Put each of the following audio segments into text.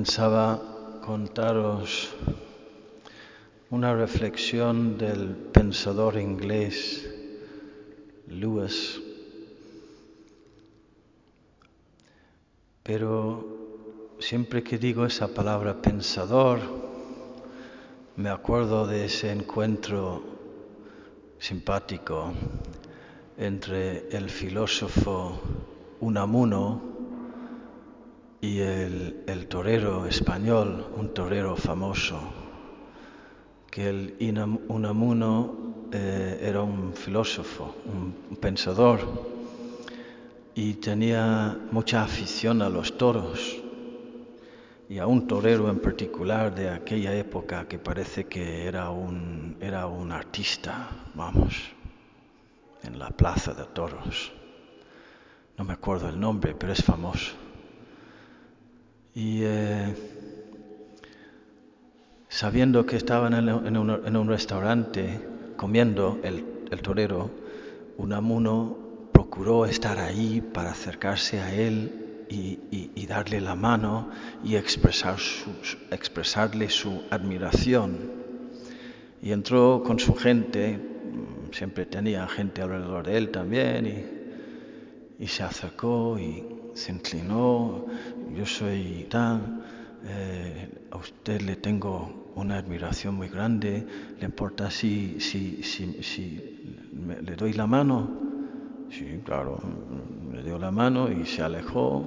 pensaba contaros una reflexión del pensador inglés Lewis, pero siempre que digo esa palabra pensador, me acuerdo de ese encuentro simpático entre el filósofo Unamuno y el torero español, un torero famoso, que el Unamuno era un filósofo, un pensador, y tenía mucha afición a los toros, y a un torero en particular de aquella época que parece que era un artista, vamos, en la plaza de toros. No me acuerdo el nombre, pero es famoso. Y sabiendo que estaban en un restaurante comiendo el torero, Unamuno procuró estar ahí para acercarse a él y darle la mano y expresarle su admiración. Y entró con su gente, siempre tenía gente alrededor de él también, y se acercó y se inclinó. Yo soy tal, a usted le tengo una admiración muy grande, ¿le importa si le doy la mano? Sí, claro, le dio la mano y se alejó,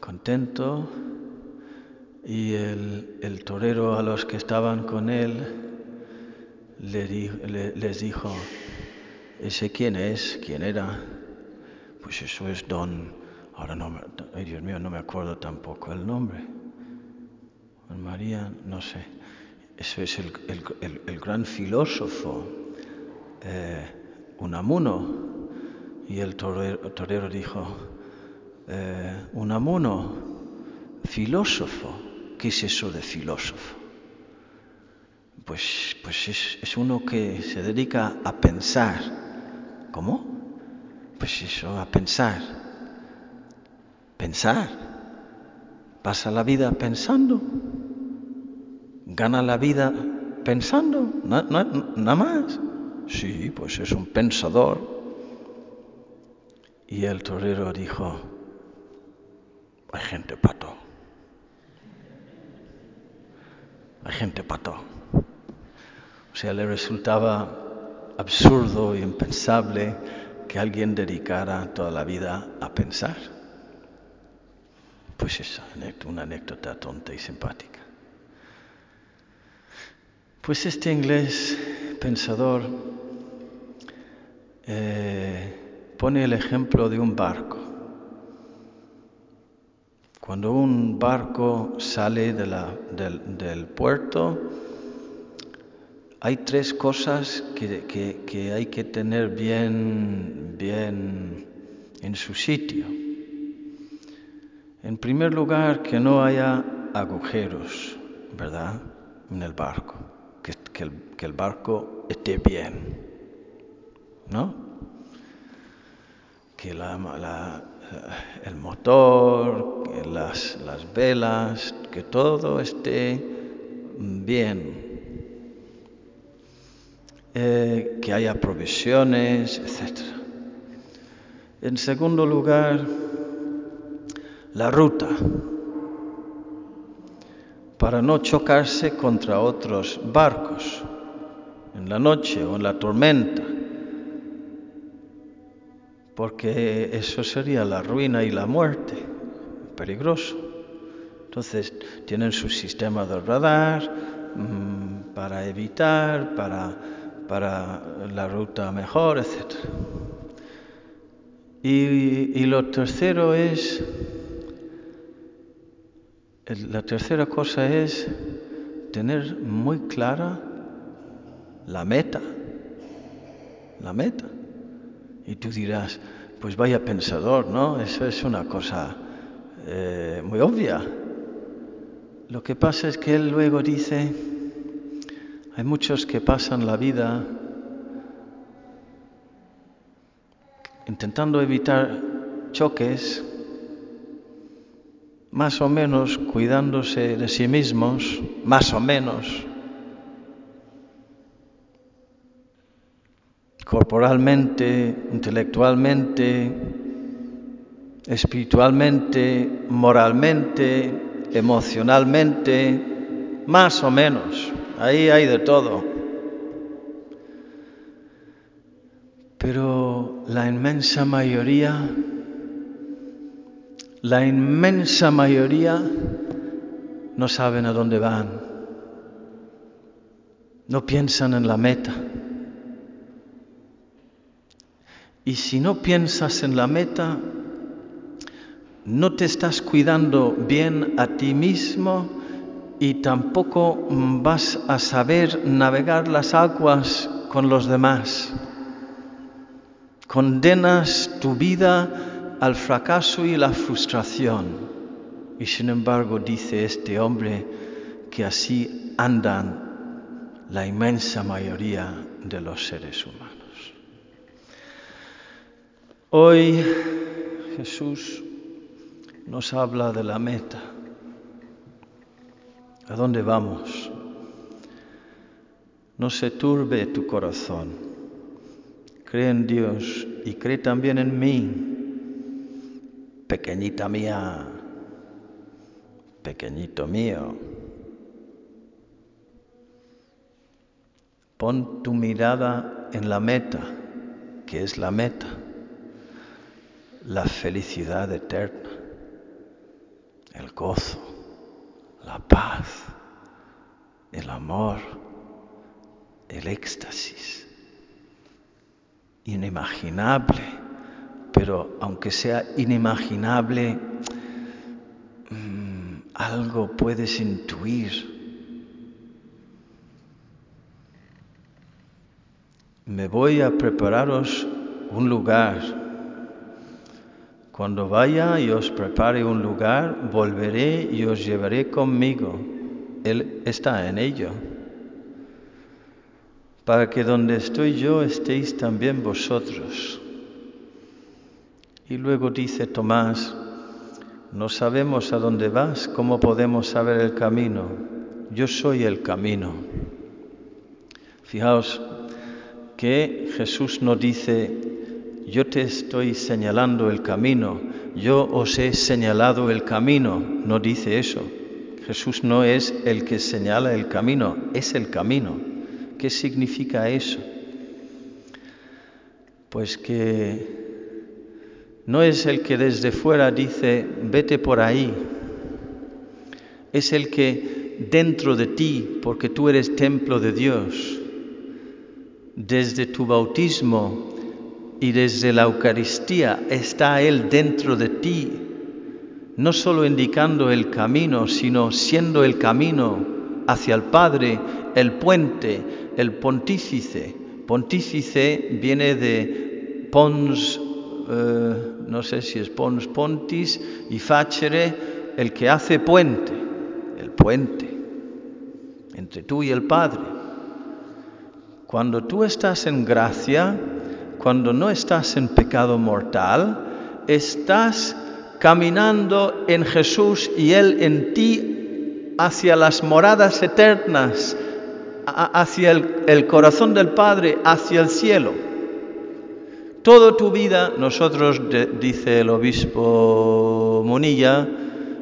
contento, y el torero a los que estaban con él les dijo: ¿ese quién es? ¿Quién era? Pues eso es ahora no, ay Dios mío, no me acuerdo tampoco el nombre. María, no sé. Eso es el gran filósofo Unamuno. Y el torero dijo: Unamuno, filósofo. ¿Qué es eso de filósofo? Pues es uno que se dedica a pensar. ¿Cómo? Pues eso, a pensar. Pensar. Pasa la vida pensando. Gana la vida pensando. Nada más. Sí, pues es un pensador. Y el torero dijo: hay gente pato. Hay gente pato. O sea, le resultaba absurdo e impensable que alguien dedicara toda la vida a pensar. Pues es una anécdota tonta y simpática. Pues este inglés pensador pone el ejemplo de un barco. Cuando un barco sale del puerto, hay tres cosas que hay que tener bien en su sitio. En primer lugar, que no haya agujeros, ¿verdad?, en el barco. Que el barco esté bien, ¿no? Que el motor, que las velas, que todo esté bien. Que haya provisiones, etc. En segundo lugar, la ruta, para no chocarse contra otros barcos en la noche o en la tormenta, porque eso sería la ruina y la muerte, peligroso. Entonces, tienen su sistema de radar para evitar, para la ruta mejor, etc. Y lo tercero es, la tercera cosa es tener muy clara la meta. Y tú dirás, pues vaya pensador, ¿no? Eso es una cosa muy obvia. Lo que pasa es que él luego dice: hay muchos que pasan la vida intentando evitar choques, más o menos cuidándose de sí mismos, más o menos, corporalmente, intelectualmente, espiritualmente, moralmente, emocionalmente, más o menos. Ahí hay de todo. Pero la inmensa mayoría no saben a dónde van. No piensan en la meta. Y si no piensas en la meta, no te estás cuidando bien a ti mismo y tampoco vas a saber navegar las aguas con los demás. Condenas tu vida al fracaso y la frustración. Y sin embargo, dice este hombre, que así andan la inmensa mayoría de los seres humanos. Hoy Jesús nos habla de la meta. ¿A dónde vamos? No se turbe tu corazón. Cree en Dios y cree también en mí. Pequeñita mía, pequeñito mío. Pon tu mirada en la meta, que es la meta. La felicidad eterna, el gozo, la paz, el amor, el éxtasis, inimaginable, pero aunque sea inimaginable, algo puedes intuir. Me voy a prepararos un lugar. Cuando vaya y os prepare un lugar, volveré y os llevaré conmigo. Él está en ello. Para que donde estoy yo estéis también vosotros. Y luego dice Tomás, no sabemos a dónde vas, ¿cómo podemos saber el camino? Yo soy el camino. Fijaos que Jesús no dice, yo te estoy señalando el camino, yo os he señalado el camino. No dice eso. Jesús no es el que señala el camino, es el camino. ¿Qué significa eso? Pues que no es el que desde fuera dice, vete por ahí. Es el que dentro de ti, porque tú eres templo de Dios, desde tu bautismo, y desde la Eucaristía está Él dentro de ti, no solo indicando el camino, sino siendo el camino hacia el Padre, el puente, el pontífice. Pontífice viene de pons, no sé si es pons pontis, y facere, el que hace puente, el puente entre tú y el Padre. Cuando tú estás en gracia, cuando no estás en pecado mortal, estás caminando en Jesús y Él en ti hacia las moradas eternas, hacia el corazón del Padre, hacia el cielo. Toda tu vida, nosotros, dice el obispo Munilla,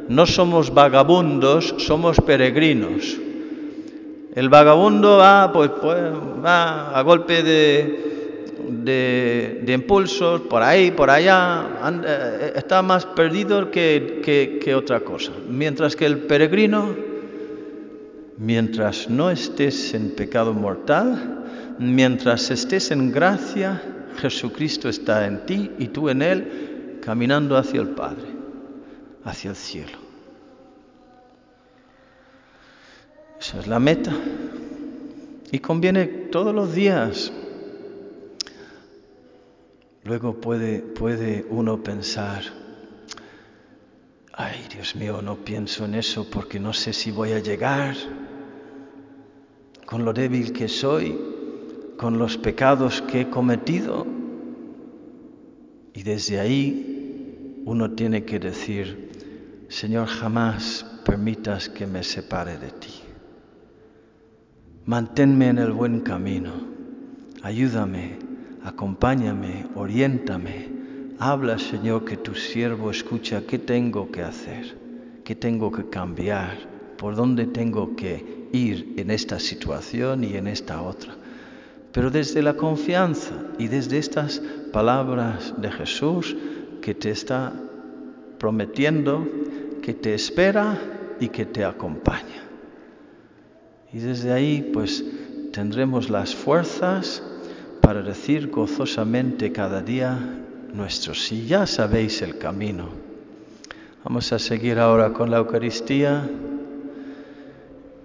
no somos vagabundos, somos peregrinos. El vagabundo va, pues va a golpe de impulsos, por ahí, por allá, está más perdido que otra cosa. Mientras que el peregrino, mientras no estés en pecado mortal, mientras estés en gracia, Jesucristo está en ti y tú en Él, caminando hacia el Padre, hacia el cielo. Esa es la meta. Y conviene todos los días. Luego puede uno pensar, ay, Dios mío, no pienso en eso porque no sé si voy a llegar. Con lo débil que soy, con los pecados que he cometido. Y desde ahí uno tiene que decir, Señor, jamás permitas que me separe de ti. Manténme en el buen camino. Ayúdame, acompáñame, oriéntame. Habla, Señor, que tu siervo escucha qué tengo que hacer, qué tengo que cambiar, por dónde tengo que ir en esta situación y en esta otra. Pero desde la confianza y desde estas palabras de Jesús que te está prometiendo, que te espera y que te acompaña. Y desde ahí pues tendremos las fuerzas para decir gozosamente cada día nuestro sí. Ya sabéis el camino. Vamos a seguir ahora con la Eucaristía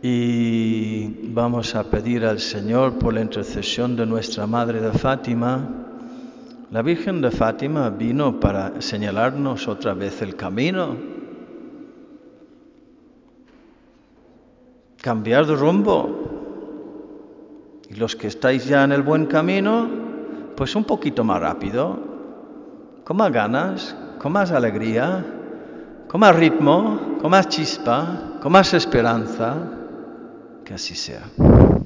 y vamos a pedir al Señor por la intercesión de nuestra Madre de Fátima. La Virgen de Fátima vino para señalarnos otra vez el camino, cambiar de rumbo. Y los que estáis ya en el buen camino, pues un poquito más rápido, con más ganas, con más alegría, con más ritmo, con más chispa, con más esperanza, que así sea.